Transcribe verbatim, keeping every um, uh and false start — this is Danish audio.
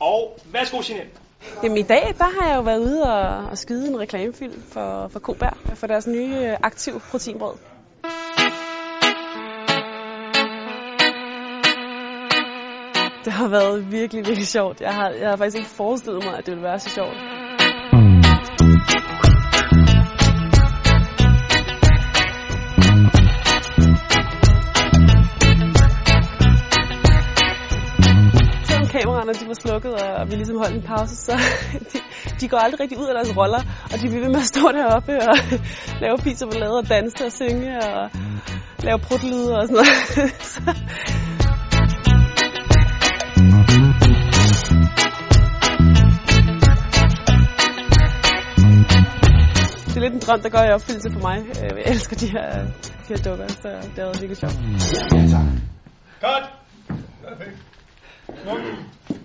Og værsgo, Jeanette. Jamen i dag, der har jeg jo været ude og, og skyde en reklamefilm for, for Kohberg, for deres nye aktiv proteinbrød. Det har været virkelig, virkelig sjovt. Jeg har, jeg har faktisk ikke forestillet mig, at det ville være så sjovt. Kameraerne de var slukket, og vi ligesom holdt en pause, så de, de går aldrig rigtig ud af deres roller, og de bliver ved med at stå deroppe og lave pizza på lade og danse og synge og lave prutlyde og sådan noget. Så. Det er lidt en drøm, der går i opfyldelse for mig. Jeg elsker de her, de her dukker, så det har været virkelig sjovt. Ja, tak. Godt! Perfekt. Godt.